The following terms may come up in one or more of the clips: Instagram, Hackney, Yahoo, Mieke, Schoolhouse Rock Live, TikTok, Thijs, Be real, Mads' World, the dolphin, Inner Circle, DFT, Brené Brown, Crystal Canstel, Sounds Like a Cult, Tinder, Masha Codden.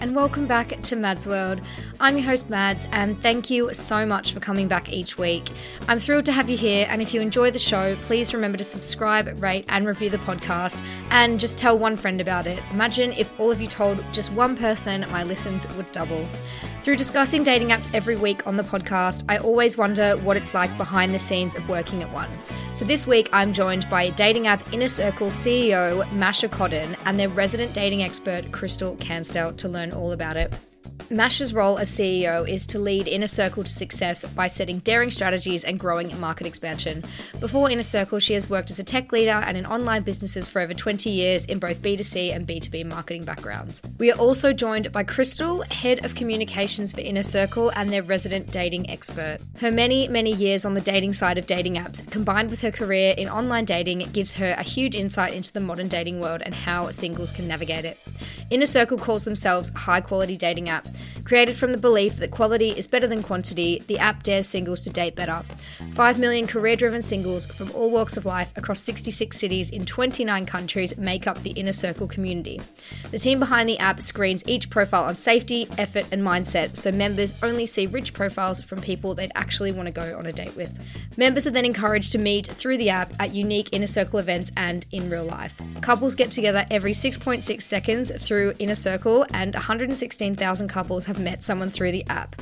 And welcome back to Mads' World. I'm your host Mads, and thank you so much for coming back each week. I'm thrilled to have you here, and if you enjoy the show, please remember to subscribe, rate and review the podcast, and just tell one friend about it. Imagine if all of you told just one person, my listens would double. Through discussing dating apps every week on the podcast, I always wonder what it's like behind the scenes of working at one. So this week I'm joined by dating app Inner Circle CEO Masha Codden and their resident dating expert Crystal Canstel to learn all about it. Masha's role as CEO is to lead Inner Circle to success by setting daring strategies and growing market expansion. Before Inner Circle, she has worked as a tech leader and in online businesses for over 20 years in both B2C and B2B marketing backgrounds. We are also joined by Crystal, Head of Communications for Inner Circle and their resident dating expert. Her many, many years on the dating side of dating apps, combined with her career in online dating, gives her a huge insight into the modern dating world and how singles can navigate it. Inner Circle calls themselves high-quality dating app. Created from the belief that quality is better than quantity, the app dares singles to date better. 5 million career-driven singles from all walks of life across 66 cities in 29 countries make up the Inner Circle community. The team behind the app screens each profile on safety, effort, and mindset, so members only see rich profiles from people they'd actually want to go on a date with. Members are then encouraged to meet through the app at unique Inner Circle events and in real life. Couples get together every 6.6 seconds through Inner Circle, and 116,000 couples have met someone through the app.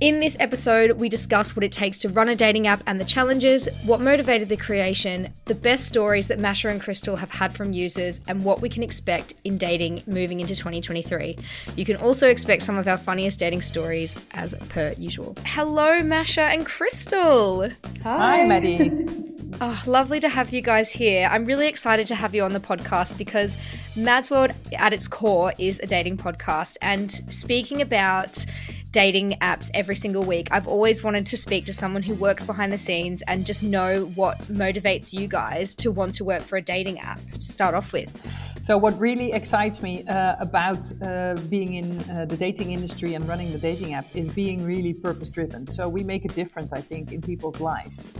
In this episode, we discuss what it takes to run a dating app and the challenges, what motivated the creation, the best stories that Masha and Crystal have had from users, and what we can expect in dating moving into 2023. You can also expect some of our funniest dating stories as per usual. Hello, Masha and Crystal. Hi, Maddie. Oh, lovely to have you guys here. I'm really excited to have you on the podcast because Mads' World at its core is a dating podcast, and speaking about dating apps every single week, I've always wanted to speak to someone who works behind the scenes and just know what motivates you guys to want to work for a dating app to start off with. So what really excites me about being in the dating industry and running the dating app is being really purpose-driven. So we make a difference, I think, in people's lives,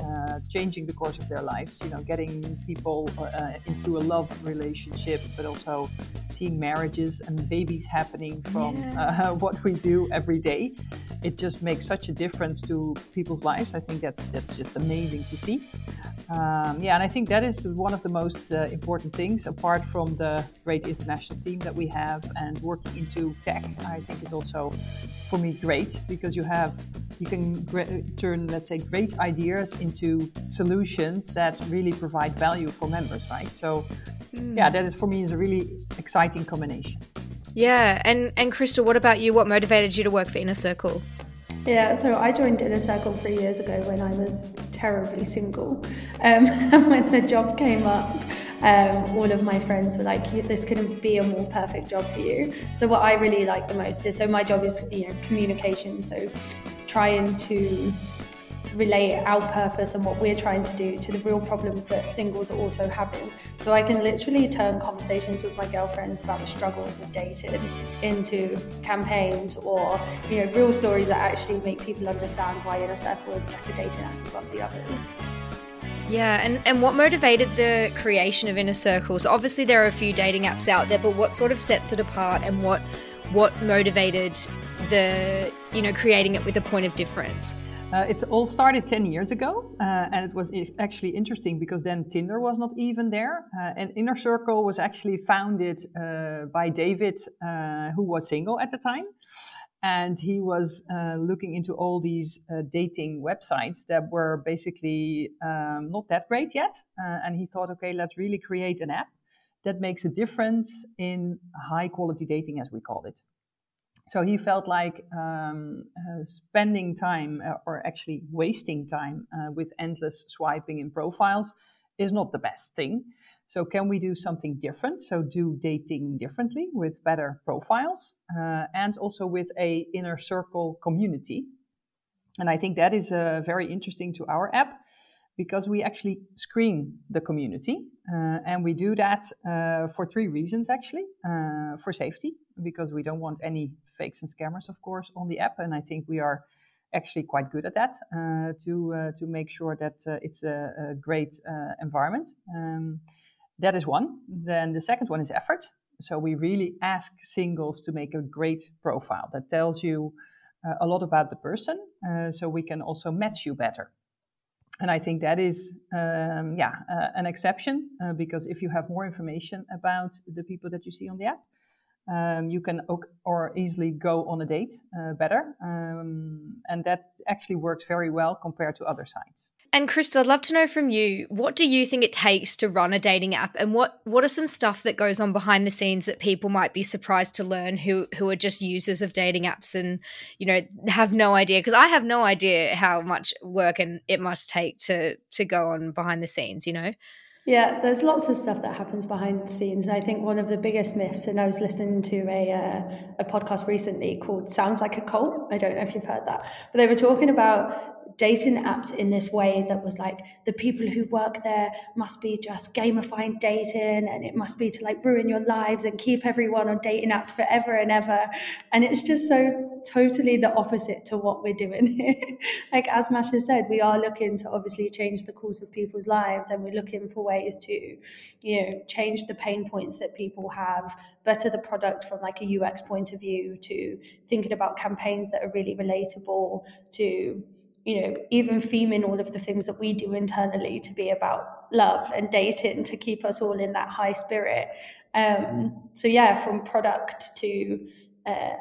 changing the course of their lives, you know, getting people into a love relationship, but also seeing marriages and babies happening from what we do every day. It just makes such a difference to people's lives. I think that's just amazing to see. And I think that is one of the most important things, apart from the great international team that we have, and working into tech, I think, is also for me great, because you can turn, let's say, great ideas into solutions that really provide value for members, right? So that is, for me, is a really exciting combination. Yeah, and Crystal, what about you? What motivated you to work for Inner Circle? Yeah, so I joined Inner Circle 3 years ago when I was terribly single. And when the job came up, all of my friends were like, this couldn't be a more perfect job for you. So what I really like the most is, so my job is, communication. So trying to relate our purpose and what we're trying to do to the real problems that singles are also having. So I can literally turn conversations with my girlfriends about the struggles of dating into campaigns or, real stories that actually make people understand why Inner Circle is a better dating app above the others. Yeah, and what motivated the creation of Inner Circle? So obviously there are a few dating apps out there, but what sort of sets it apart, and what motivated the, you know, creating it with a point of difference? It's all started 10 years ago, and it was actually interesting because then Tinder was not even there. And Inner Circle was actually founded by David, who was single at the time. And he was looking into all these dating websites that were basically not that great yet. And he thought, okay, let's really create an app that makes a difference in high quality dating, as we call it. So he felt like spending time or actually wasting time with endless swiping in profiles is not the best thing. So can we do something different? So do dating differently with better profiles and also with a inner circle community. And I think that is very interesting to our app, because we actually screen the community and we do that for three reasons actually. For safety, because we don't want any fakes and scammers, of course, on the app, and I think we are actually quite good at that to make sure that it's a great environment. That is one. Then the second one is effort. So we really ask singles to make a great profile that tells you a lot about the person, so we can also match you better. And I think that is, an exception, because if you have more information about the people that you see on the app, you can or easily go on a date better. And that actually works very well compared to other sites. And Crystal, I'd love to know from you, what do you think it takes to run a dating app, and what are some stuff that goes on behind the scenes that people might be surprised to learn who are just users of dating apps and, you know, have no idea? Because I have no idea how much work and it must take to go on behind the scenes, you know? Yeah, there's lots of stuff that happens behind the scenes, and I think one of the biggest myths, and I was listening to a podcast recently called Sounds Like a Cult. I don't know if you've heard that, but they were talking about dating apps in this way that was like, the people who work there must be just gamifying dating, and it must be to like ruin your lives and keep everyone on dating apps forever and ever. And it's just so totally the opposite to what we're doing here. Like, as Masha said, we are looking to obviously change the course of people's lives, and we're looking for ways to, you know, change the pain points that people have, better the product from like a UX point of view, to thinking about campaigns that are really relatable, to, you know, even theming all of the things that we do internally to be about love and dating, to keep us all in that high spirit. So yeah, from product to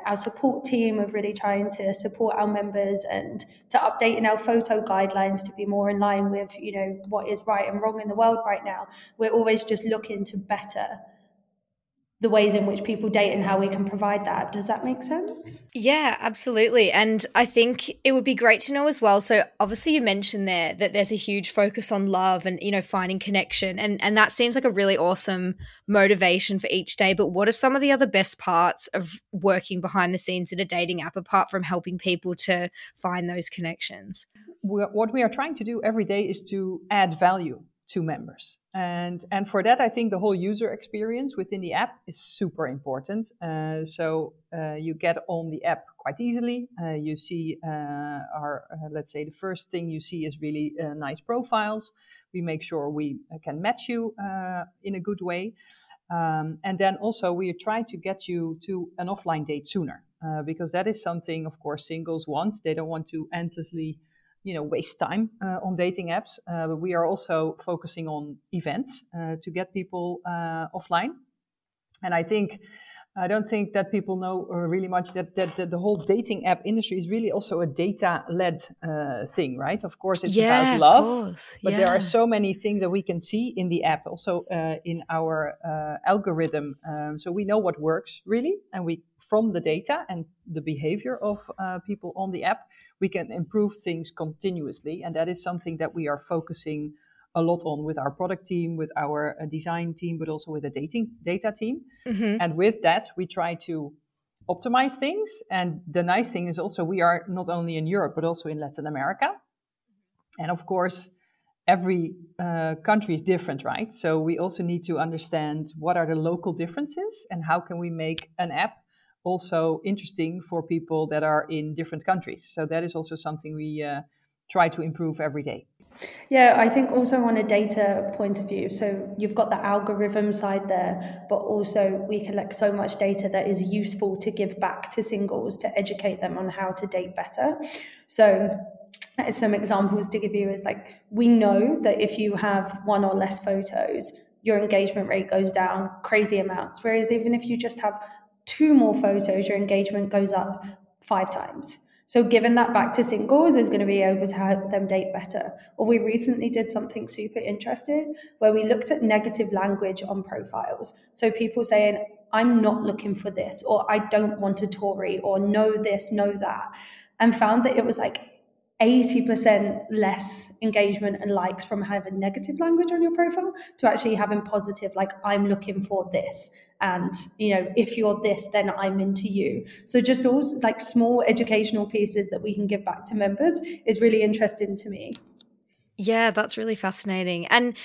our support team of really trying to support our members, and to updating our photo guidelines to be more in line with, you know, what is right and wrong in the world right now. We're always just looking to better the ways in which people date and how we can provide that. Does that make sense? Yeah, absolutely. And I think it would be great to know as well. So obviously you mentioned there that there's a huge focus on love and, you know, finding connection. And that seems like a really awesome motivation for each day. But what are some of the other best parts of working behind the scenes at a dating app, apart from helping people to find those connections? What we are trying to do every day is to add value to members. And for that, I think the whole user experience within the app is super important. So you get on the app quite easily. You see let's say the first thing you see is really nice profiles. We make sure we can match you in a good way. And then also we try to get you to an offline date sooner, because that is something, of course, singles want. They don't want to endlessly, you know, waste time on dating apps. But we are also focusing on events to get people offline. And I don't think that people know really much that the whole dating app industry is really also a data-led thing, right? Of course, it's about love, but there are so many things that we can see in the app, also in our algorithm. So we know what works really, and we, from the data and the behavior of people on the app, we can improve things continuously. And that is something that we are focusing a lot on with our product team, with our design team, but also with the dating data team. Mm-hmm. And with that, we try to optimize things. And the nice thing is also we are not only in Europe, but also in Latin America. And of course, every country is different, right? So we also need to understand what are the local differences and how can we make an app also interesting for people that are in different countries. So that is also something we try to improve every day. Yeah, I think also on a data point of view, so you've got the algorithm side there, but also we collect so much data that is useful to give back to singles to educate them on how to date better. So some examples to give you is like, we know that if you have one or less photos, your engagement rate goes down crazy amounts. Whereas even if you just have 2 more photos, your engagement goes up 5 times. So giving that back to singles is going to be able to help them date better. Or we recently did something super interesting where we looked at negative language on profiles. So people saying, I'm not looking for this, or I don't want a Tory, or no this, no that, and found that it was like 80% less engagement and likes from having negative language on your profile to actually having positive, like, I'm looking for this. And, you know, if you're this, then I'm into you. So just all like small educational pieces that we can give back to members is really interesting to me. Yeah, that's really fascinating. And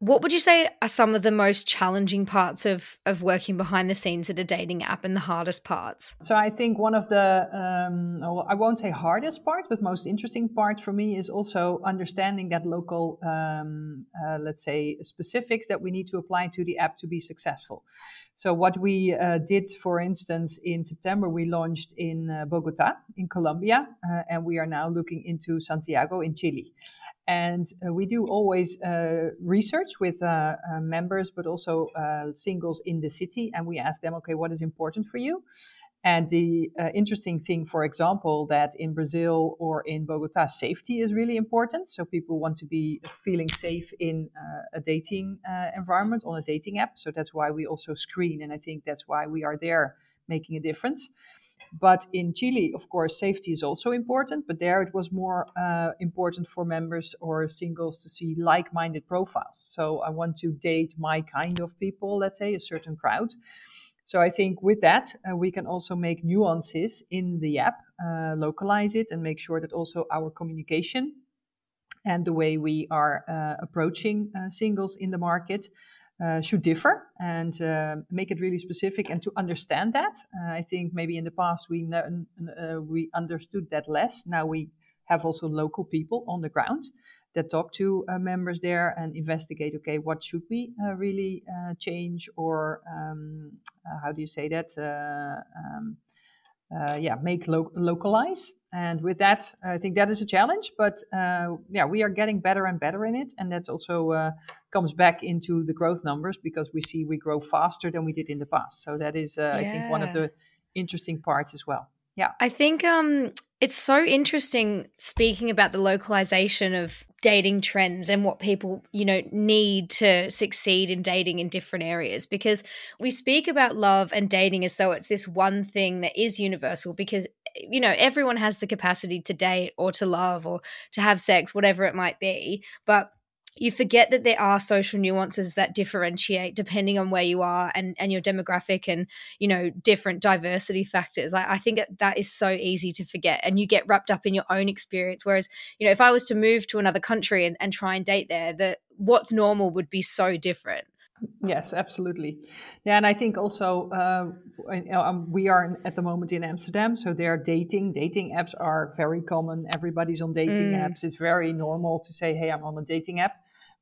what would you say are some of the most challenging parts of working behind the scenes at a dating app and the hardest parts? So I think one of the, I won't say hardest part, but most interesting part for me is also understanding that local, let's say, specifics that we need to apply to the app to be successful. So what we did, for instance, in September, we launched in Bogota, in Colombia, and we are now looking into Santiago in Chile. And we do always research with members, but also singles in the city. And we ask them, okay, what is important for you? And the interesting thing, for example, that in Brazil or in Bogota, safety is really important. So people want to be feeling safe in a dating environment, on a dating app. So that's why we also screen. And I think that's why we are there making a difference. But in Chile, of course, safety is also important. But there it was more important for members or singles to see like-minded profiles. So I want to date my kind of people, let's say, a certain crowd. So I think with that, we can also make nuances in the app, localize it, and make sure that also our communication and the way we are approaching singles in the market should differ, and make it really specific, and to understand that. I think maybe in the past we understood that less. Now we have also local people on the ground that talk to members there and investigate, okay, what should we really change, or how do you say that? Make localize. And with that, I think that is a challenge, but we are getting better and better in it. And that's also comes back into the growth numbers, because we see we grow faster than we did in the past. So that is, I think, one of the interesting parts as well. Yeah. I think it's so interesting speaking about the localization of dating trends and what people, you know, need to succeed in dating in different areas, because we speak about love and dating as though it's this one thing that is universal, because, you know, everyone has the capacity to date or to love or to have sex, whatever it might be. But you forget that there are social nuances that differentiate depending on where you are and your demographic and, you know, different diversity factors. I think that is so easy to forget, and you get wrapped up in your own experience. Whereas, you know, if I was to move to another country and try and date there, what's normal would be so different. Yes, absolutely. Yeah, and I think also we are at the moment in Amsterdam, so they are dating apps are very common. Everybody's on dating apps. It's very normal to say, hey, I'm on a dating app.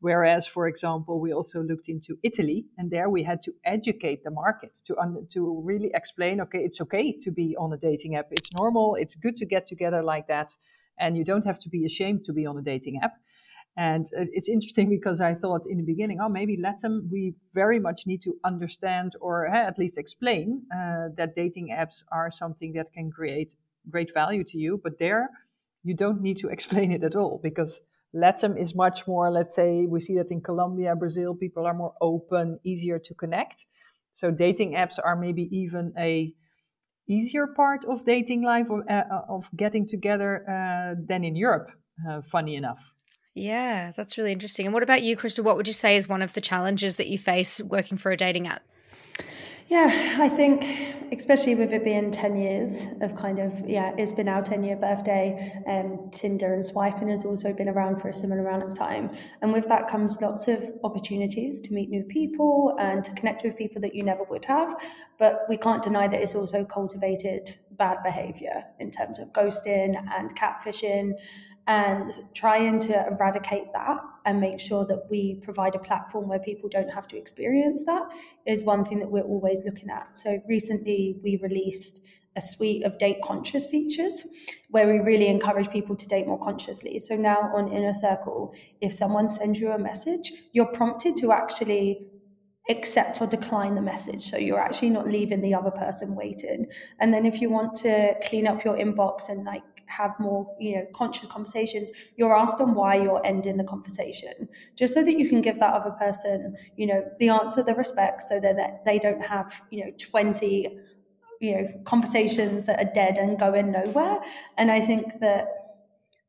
Whereas, for example, we also looked into Italy, and there we had to educate the market to really explain, okay, it's okay to be on a dating app. It's normal. It's good to get together like that, and you don't have to be ashamed to be on a dating app. And it's interesting, because I thought in the beginning, maybe Latin, we very much need to understand, or at least explain that dating apps are something that can create great value to you. But there, you don't need to explain it at all, because Latin is much more, let's say, we see that in Colombia, Brazil, people are more open, easier to connect. So dating apps are maybe even a easier part of dating life, of getting together than in Europe, funny enough. Yeah, that's really interesting. And what about you, Crystal? What would you say is one of the challenges that you face working for a dating app? Yeah, I think, especially with it being 10 years of it's been our 10-year birthday. Tinder and swiping has also been around for a similar amount of time. And with that comes lots of opportunities to meet new people and to connect with people that you never would have. But we can't deny that it's also cultivated bad behavior in terms of ghosting and catfishing and trying to eradicate that and make sure that we provide a platform where people don't have to experience that is one thing that we're always looking at. So recently we released a suite of date conscious features where we really encourage people to date more consciously. So now on Inner Circle, if someone sends you a message, you're prompted to actually accept or decline the message. So you're actually not leaving the other person waiting. And then if you want to clean up your inbox and like have more, you know, conscious conversations, you're asked on why you're ending the conversation, just so that you can give that other person, you know, the answer, the respect, so that they don't have, you know, 20, you know, conversations that are dead and going nowhere. And I think that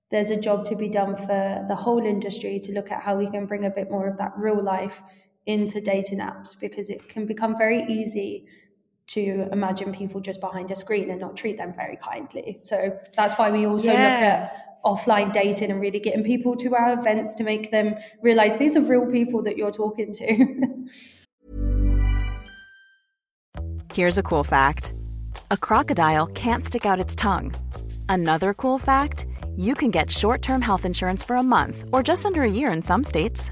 there's a job to be done for the whole industry to look at how we can bring a bit more of that real life into dating apps, because it can become very easy to imagine people just behind a screen and not treat them very kindly. So that's why we also look at offline dating and really getting people to our events to make them realize these are real people that you're talking to. Here's a cool fact. A crocodile can't stick out its tongue. Another cool fact, you can get short-term health insurance for a month or just under a year in some states.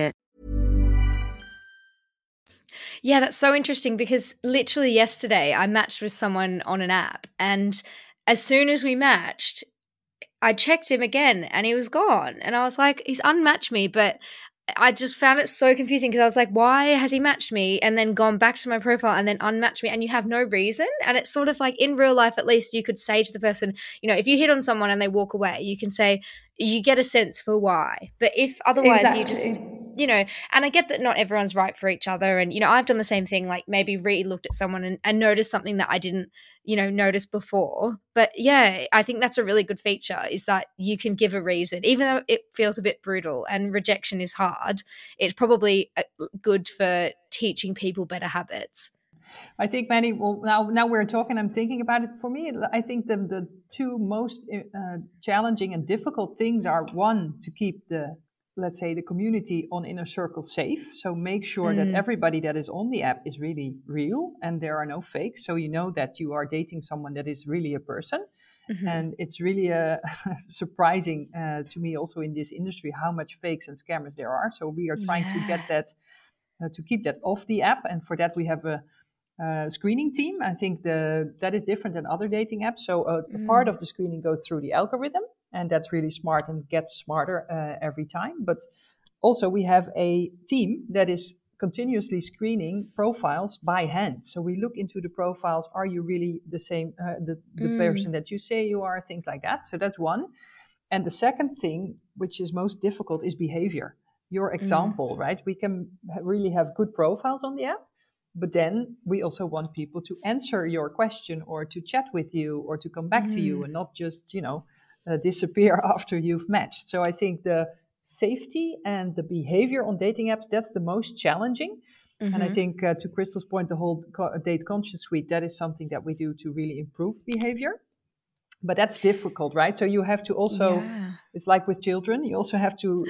Yeah, that's so interesting, because literally yesterday I matched with someone on an app, and as soon as we matched, I checked him again and he was gone. And I was like, he's unmatched me. But I just found it so confusing, because I was like, why has he matched me and then gone back to my profile and then unmatched me, and you have no reason? And it's sort of like, in real life, at least you could say to the person, you know, if you hit on someone and they walk away, you can say, you get a sense for why. But if otherwise you just, you know, and I get that not everyone's right for each other. And, you know, I've done the same thing, like maybe re-looked at someone and noticed something that I didn't, you know, notice before. But yeah, I think that's a really good feature, is that you can give a reason, even though it feels a bit brutal and rejection is hard. It's probably good for teaching people better habits. I think Manny, well, now we're talking, I'm thinking about it. For me, I think the two most challenging and difficult things are, one, to keep the, let's say, the community on Inner Circle safe. So make sure that everybody that is on the app is really real and there are no fakes. So you know that you are dating someone that is really a person. Mm-hmm. And it's really surprising to me also in this industry how much fakes and scammers there are. So we are trying to get that, to keep that off the app. And for that, we have a screening team. I think that is different than other dating apps. So part of the screening goes through the algorithm. And that's really smart and gets smarter every time. But also we have a team that is continuously screening profiles by hand. So we look into the profiles. Are you really the same, the person that you say you are, things like that. So that's one. And the second thing, which is most difficult, is behavior. Your example, right? We can really have good profiles on the app, but then we also want people to answer your question or to chat with you or to come back to you and not just, you know, disappear after you've matched. So I think the safety and the behavior on dating apps, that's the most challenging. And I think to Crystal's point, the whole date conscious suite, that is something that we do to really improve behavior. But that's difficult, right? So you have to also, it's like with children, you also have to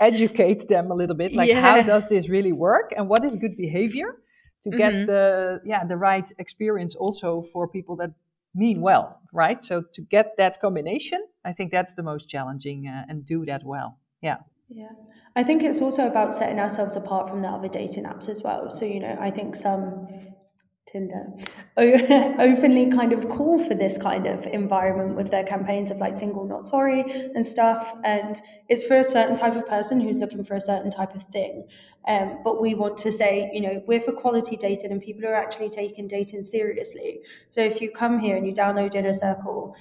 educate them a little bit. Like how does this really work and what is good behavior to get the right experience also for people that mean well, right? So to get that combination, I think that's the most challenging and do that well. Yeah. I think it's also about setting ourselves apart from the other dating apps as well. So, you know, I think some... Tinder openly kind of call for this kind of environment with their campaigns of like single not sorry and stuff, and it's for a certain type of person who's looking for a certain type of thing, but we want to say, you know, we're for quality dating and people are actually taking dating seriously. So if you come here and you download Inner Circle,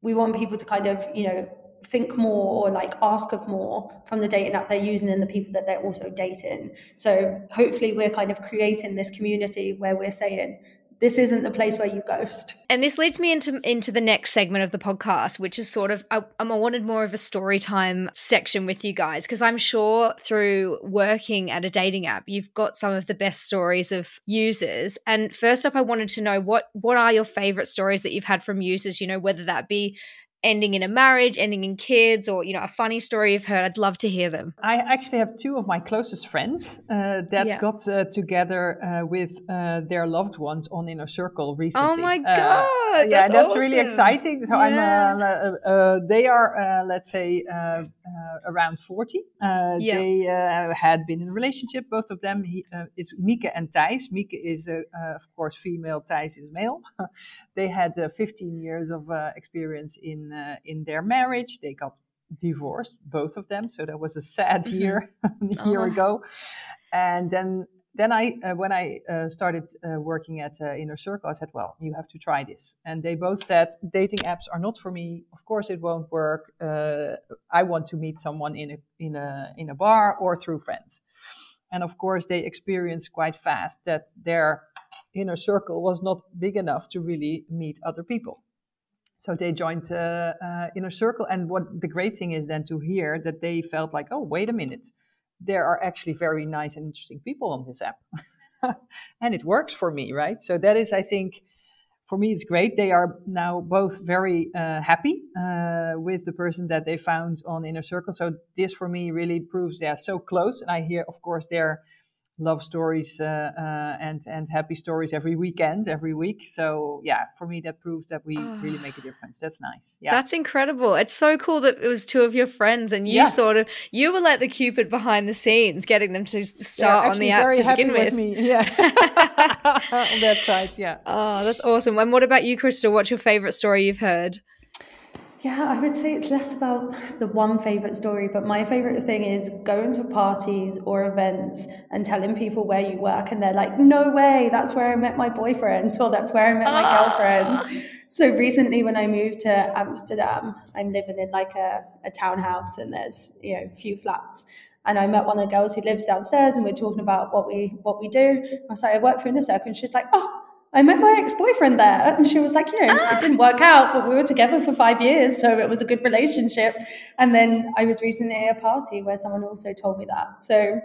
we want people to kind of, you know, think more or like ask of more from the dating app they're using and the people that they're also dating. So hopefully we're kind of creating this community where we're saying this isn't the place where you ghost. And this leads me into the next segment of the podcast, which is sort of, I wanted more of a story time section with you guys, because I'm sure through working at a dating app, you've got some of the best stories of users. And first up, I wanted to know what are your favorite stories that you've had from users, you know, whether that be ending in a marriage, ending in kids, or, you know, a funny story you've heard. I'd love to hear them. I actually have two of my closest friends that got together with their loved ones on Inner Circle recently. Oh my God, that's awesome. Really exciting. So they are, let's say, around 40. They had been in a relationship, both of them. It's Mieke and Thijs. Mieke is, of course, female. Thijs is male. They had 15 years of experience in their marriage. They got divorced, both of them. So that was a sad year ago. And then I when I started working at Inner Circle, I said, well, you have to try this. And they both said, dating apps are not for me. Of course, it won't work. I want to meet someone in a bar or through friends. And of course, they experienced quite fast that their inner circle was not big enough to really meet other people. So they joined Inner Circle. And what the great thing is then to hear that they felt like, oh, wait a minute, there are actually very nice and interesting people on this app. And it works for me, right? So that is, I think, for me, it's great. They are now both very happy with the person that they found on Inner Circle. So this, for me, really proves they are so close. And I hear, of course, their love stories and happy stories every week. So yeah, for me, that proves that we really make a difference. That's nice. Yeah, that's incredible. It's so cool that it was two of your friends and you sort of, you were like the Cupid behind the scenes, getting them to start on the app to begin with. Me. Yeah, on that side. Yeah. Oh, that's awesome. And what about you, Crystal? What's your favorite story you've heard? Yeah, I would say it's less about the one favourite story, but my favourite thing is going to parties or events and telling people where you work and they're like, no way, that's where I met my boyfriend, or that's where I met my girlfriend. So recently when I moved to Amsterdam, I'm living in like a townhouse and there's, you know, a few flats. And I met one of the girls who lives downstairs and we're talking about what we do. I was like, I work for Inner Circle, and she's like, oh, I met my ex-boyfriend there. And she was like, you know, it didn't work out, but we were together for 5 years. So it was a good relationship. And then I was recently at a party where someone also told me that. So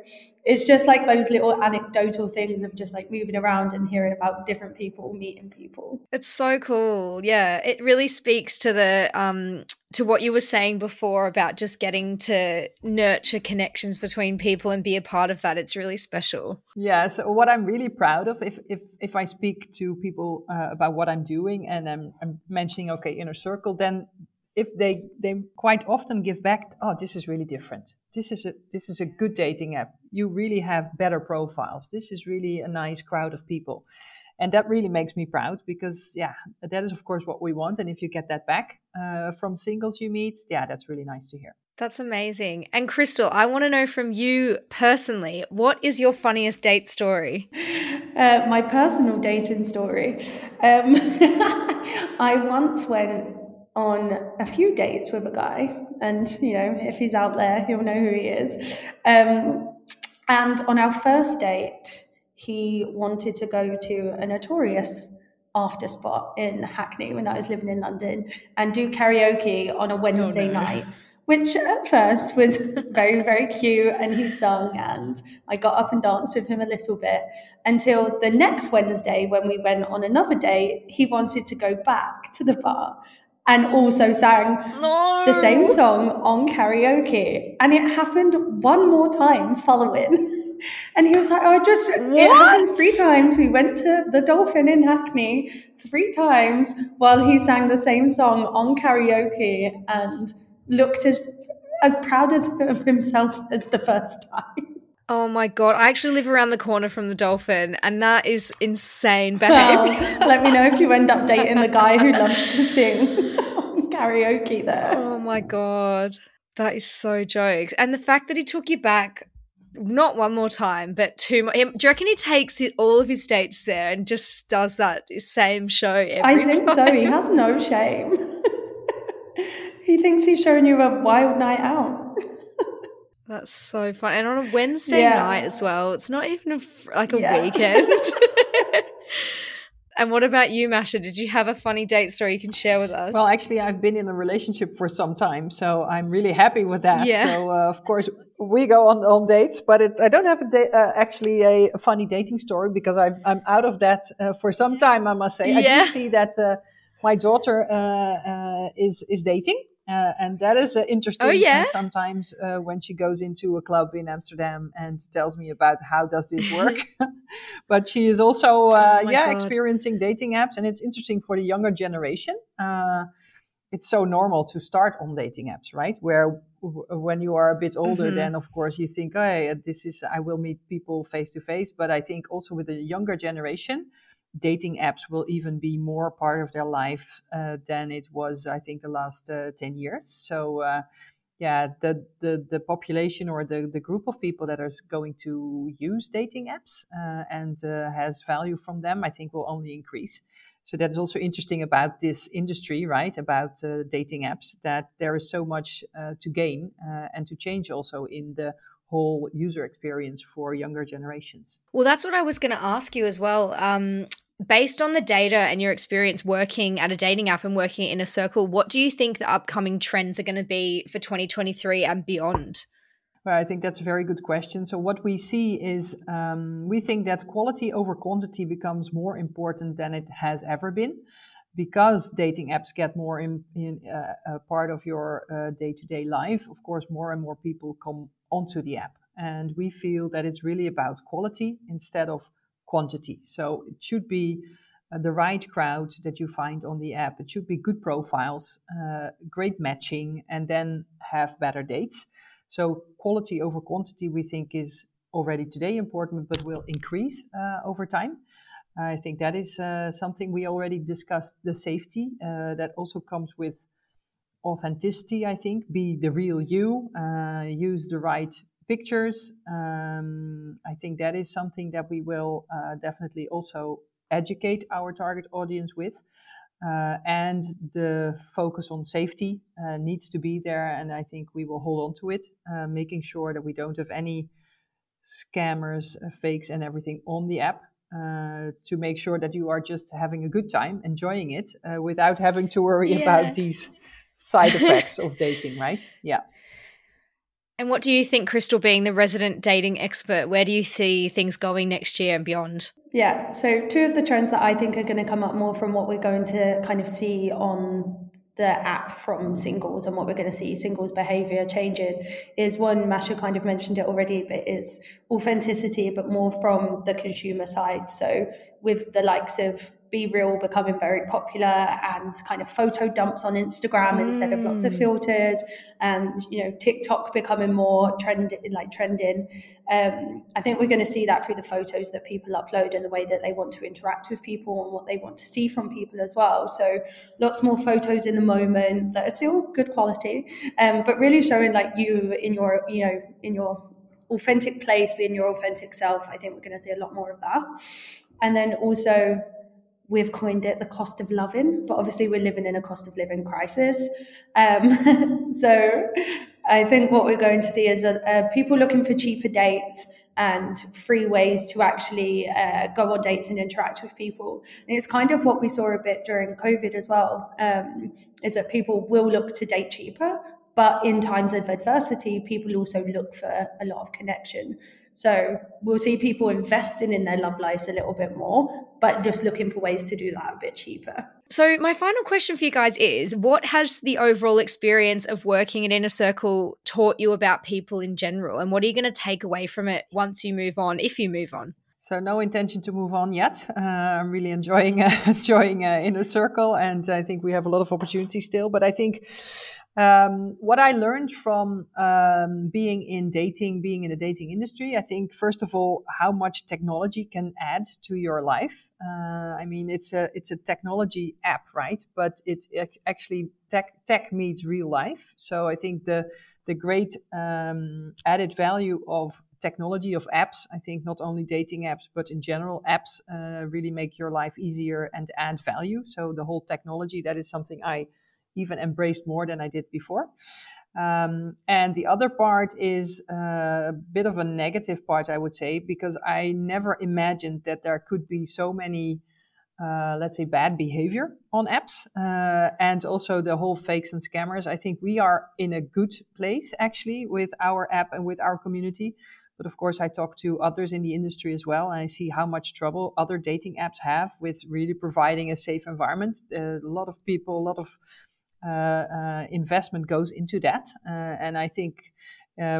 it's just like those little anecdotal things of just like moving around and hearing about different people, meeting people. It's so cool. Yeah. It really speaks to the, to what you were saying before about just getting to nurture connections between people and be a part of that. It's really special. Yeah. So what I'm really proud of, if I speak to people about what I'm doing and I'm mentioning, okay, Inner Circle, then if they quite often give back, oh, this is really different. This is a good dating app. You really have better profiles. This is really a nice crowd of people. And that really makes me proud because, yeah, that is, of course, what we want. And if you get that back from singles you meet, yeah, that's really nice to hear. That's amazing. And Crystal, I want to know from you personally, what is your funniest date story? My personal dating story. I once went on a few dates with a guy, and, you know, if he's out there, he'll know who he is. And on our first date, he wanted to go to a notorious after spot in Hackney when I was living in London and do karaoke on a Wednesday night. Which at first was very, very cute, and he sung, and I got up and danced with him a little bit until the next Wednesday when we went on another date. He wanted to go back to the bar and also sang the same song on karaoke, and it happened one more time following. And he was like, "Oh, it happened three times. We went to the Dolphin in Hackney three times while he sang the same song on karaoke," and looked as proud of himself as the first time. Oh my God. I actually live around the corner from the Dolphin, and that is insane, babe. Well, let me know if you end up dating the guy who loves to sing karaoke there. Oh my God. That is so jokes. And the fact that he took you back, not one more time, but two more. Do you reckon he takes all of his dates there and just does that same show every time? I think so. He has no shame. He thinks he's showing you a wild night out. That's so fun. And on a Wednesday night as well. It's not even a weekend. And what about you, Masha? Did you have a funny date story you can share with us? Well, actually, I've been in a relationship for some time, so I'm really happy with that. Yeah. So, of course, we go on dates, but I don't have a funny dating story because I'm out of that for some time, I must say. Yeah. I do see that... my daughter is dating, and that is interesting. Oh, yeah? Sometimes when she goes into a club in Amsterdam and tells me about how does this work. But she is also experiencing dating apps, and it's interesting for the younger generation. It's so normal to start on dating apps, right? Where when you are a bit older, mm-hmm. then of course you think, "Hey, I will meet people face to face." But I think also with the younger generation, dating apps will even be more part of their life than it was, I think, the last 10 years. So, the population or the group of people that are going to use dating apps and has value from them, I think, will only increase. So that's also interesting about this industry, right, about dating apps, that there is so much to gain and to change also in the whole user experience for younger generations. Well, that's what I was going to ask you as well. Based on the data and your experience working at a dating app and working in a circle, what do you think the upcoming trends are going to be for 2023 and beyond? Well, I think that's a very good question. So what we see is we think that quality over quantity becomes more important than it has ever been, because dating apps get more in a part of your day-to-day life. Of course, more and more people come onto the app, and we feel that it's really about quality instead of quantity. So it should be the right crowd that you find on the app. It should be good profiles, great matching, and then have better dates. So quality over quantity, we think, is already today important, but will increase over time. I think that is something we already discussed, the safety that also comes with authenticity, I think. Be the real you, use the right pictures. I think that is something that we will definitely also educate our target audience with. And the focus on safety needs to be there, and I think we will hold on to it, making sure that we don't have any scammers, fakes and everything on the app. To make sure that you are just having a good time, enjoying it, without having to worry about these side effects of dating, right? Yeah. And what do you think, Crystal, being the resident dating expert, where do you see things going next year and beyond? Yeah, so two of the trends that I think are going to come up more from what we're going to kind of see on the app from singles and what we're going to see singles behavior changing is, one, Masha kind of mentioned it already, but is authenticity, but more from the consumer side. So with the likes of Be Real becoming very popular and kind of photo dumps on Instagram instead of lots of filters, and, you know, TikTok becoming more trending. I think we're going to see that through the photos that people upload and the way that they want to interact with people and what they want to see from people as well. So lots more photos in the moment that are still good quality, but really showing like you in your, you know, in your authentic place, being your authentic self. I think we're going to see a lot more of that. And then also, we've coined it the cost of loving, but obviously we're living in a cost of living crisis. So I think what we're going to see is people looking for cheaper dates and free ways to actually go on dates and interact with people. And it's kind of what we saw a bit during COVID as well, is that people will look to date cheaper, but in times of adversity, people also look for a lot of connection. So we'll see people investing in their love lives a little bit more, but just looking for ways to do that a bit cheaper. So my final question for you guys is, what has the overall experience of working at Inner Circle taught you about people in general? And what are you going to take away from it once you move on, if you move on? So no intention to move on yet. I'm really enjoying Inner Circle, and I think we have a lot of opportunities still. But I think what I learned from being in the dating industry, I think, first of all, how much technology can add to your life. I mean, it's a technology app, right? But it's actually tech meets real life. So I think the great added value of technology, of apps, I think not only dating apps, but in general, apps really make your life easier and add value. So the whole technology, that is something I even embraced more than I did before. And the other part is a bit of a negative part, I would say, because I never imagined that there could be so many, let's say, bad behavior on apps, and also the whole fakes and scammers. I think we are in a good place, actually, with our app and with our community. But of course, I talk to others in the industry as well, and I see how much trouble other dating apps have with really providing a safe environment. A lot of investment goes into that, and I think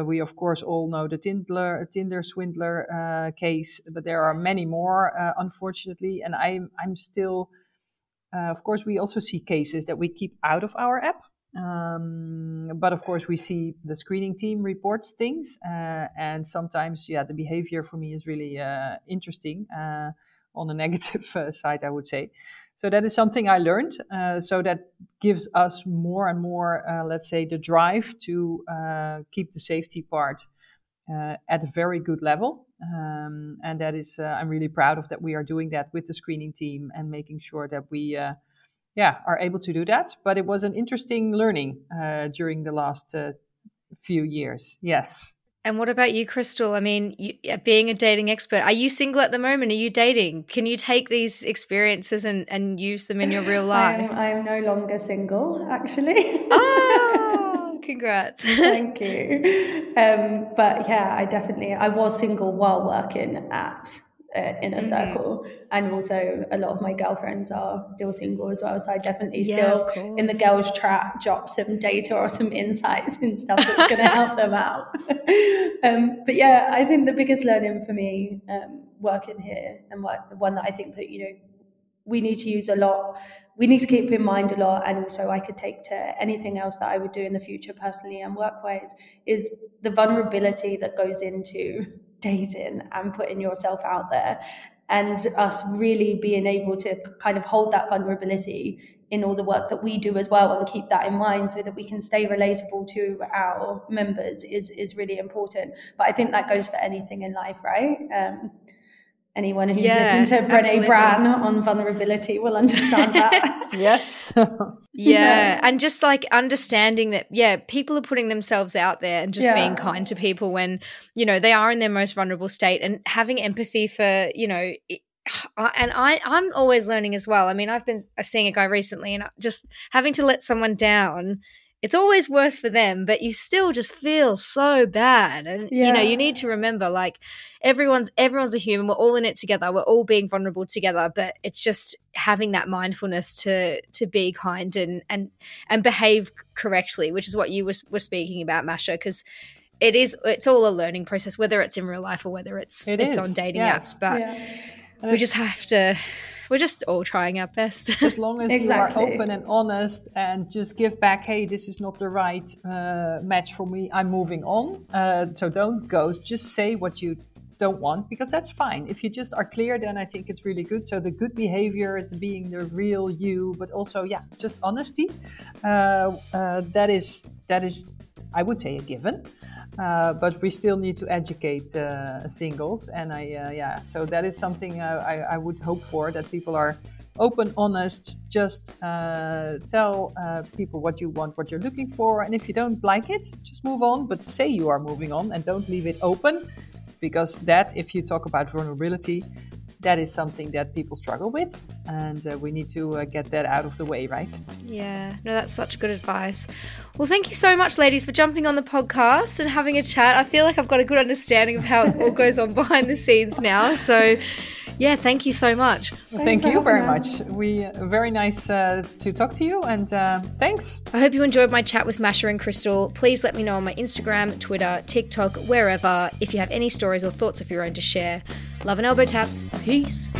we of course all know the Tinder swindler case, but there are many more, unfortunately. And I'm still, of course, we also see cases that we keep out of our app, but of course we see the screening team reports things, and sometimes the behavior for me is really interesting on the negative side, I would say. So that is something I learned. So that gives us more and more, let's say, the drive to keep the safety part at a very good level. And that is, I'm really proud of that we are doing that with the screening team and making sure that we are able to do that. But it was an interesting learning during the last few years. Yes. And what about you, Crystal? I mean, being a dating expert, are you single at the moment? Are you dating? Can you take these experiences and use them in your real life? I'm no longer single, actually. Oh, congrats. Thank you. But yeah, I was single while working at Inner Circle, and also a lot of my girlfriends are still single as well, so I definitely still in the girls' trap drop some data or some insights and stuff that's going to help them out. But yeah, I think the biggest learning for me working here, and the one that I think that, you know, we need to use a lot, we need to keep in mind a lot, and also I could take to anything else that I would do in the future personally and work-wise, is the vulnerability that goes into dating and putting yourself out there, and us really being able to kind of hold that vulnerability in all the work that we do as well, and keep that in mind so that we can stay relatable to our members is really important. But I think that goes for anything in life, right? Anyone who's listened to Brené Brown on vulnerability will understand that. Yes. Yeah. And just like understanding that, people are putting themselves out there, and just being kind to people when, you know, they are in their most vulnerable state, and having empathy for, you know, I'm always learning as well. I mean, I've been seeing a guy recently, and just having to let someone down, it's always worse for them, but you still just feel so bad. And, you know, you need to remember, like, everyone's a human. We're all in it together. We're all being vulnerable together. But it's just having that mindfulness to be kind and behave correctly, which is what you were speaking about, Masha, because it's all a learning process, whether it's in real life or whether it's on dating apps. But we just have to... we're just all trying our best. As long as you are open and honest and just give back, hey, this is not the right match for me, I'm moving on. So don't ghost, just say what you don't want, because that's fine. If you just are clear, then I think it's really good. So the good behavior, the being the real you, but also, yeah, just honesty. That is, I would say, a given. But we still need to educate singles, and so that is something I would hope for, that people are open, honest, just tell people what you want, what you're looking for, and if you don't like it, just move on, but say you are moving on and don't leave it open, because that, if you talk about vulnerability, that is something that people struggle with, and we need to get that out of the way, right? Yeah, no, that's such good advice. Well, thank you so much, ladies, for jumping on the podcast and having a chat. I feel like I've got a good understanding of how it all goes on behind the scenes now. So, yeah, thank you so much. Well, thank you very much. We very nice to talk to you, and thanks. I hope you enjoyed my chat with Masha and Crystal. Please let me know on my Instagram, Twitter, TikTok, wherever, if you have any stories or thoughts of your own to share. Love and elbow taps. Peace.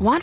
Want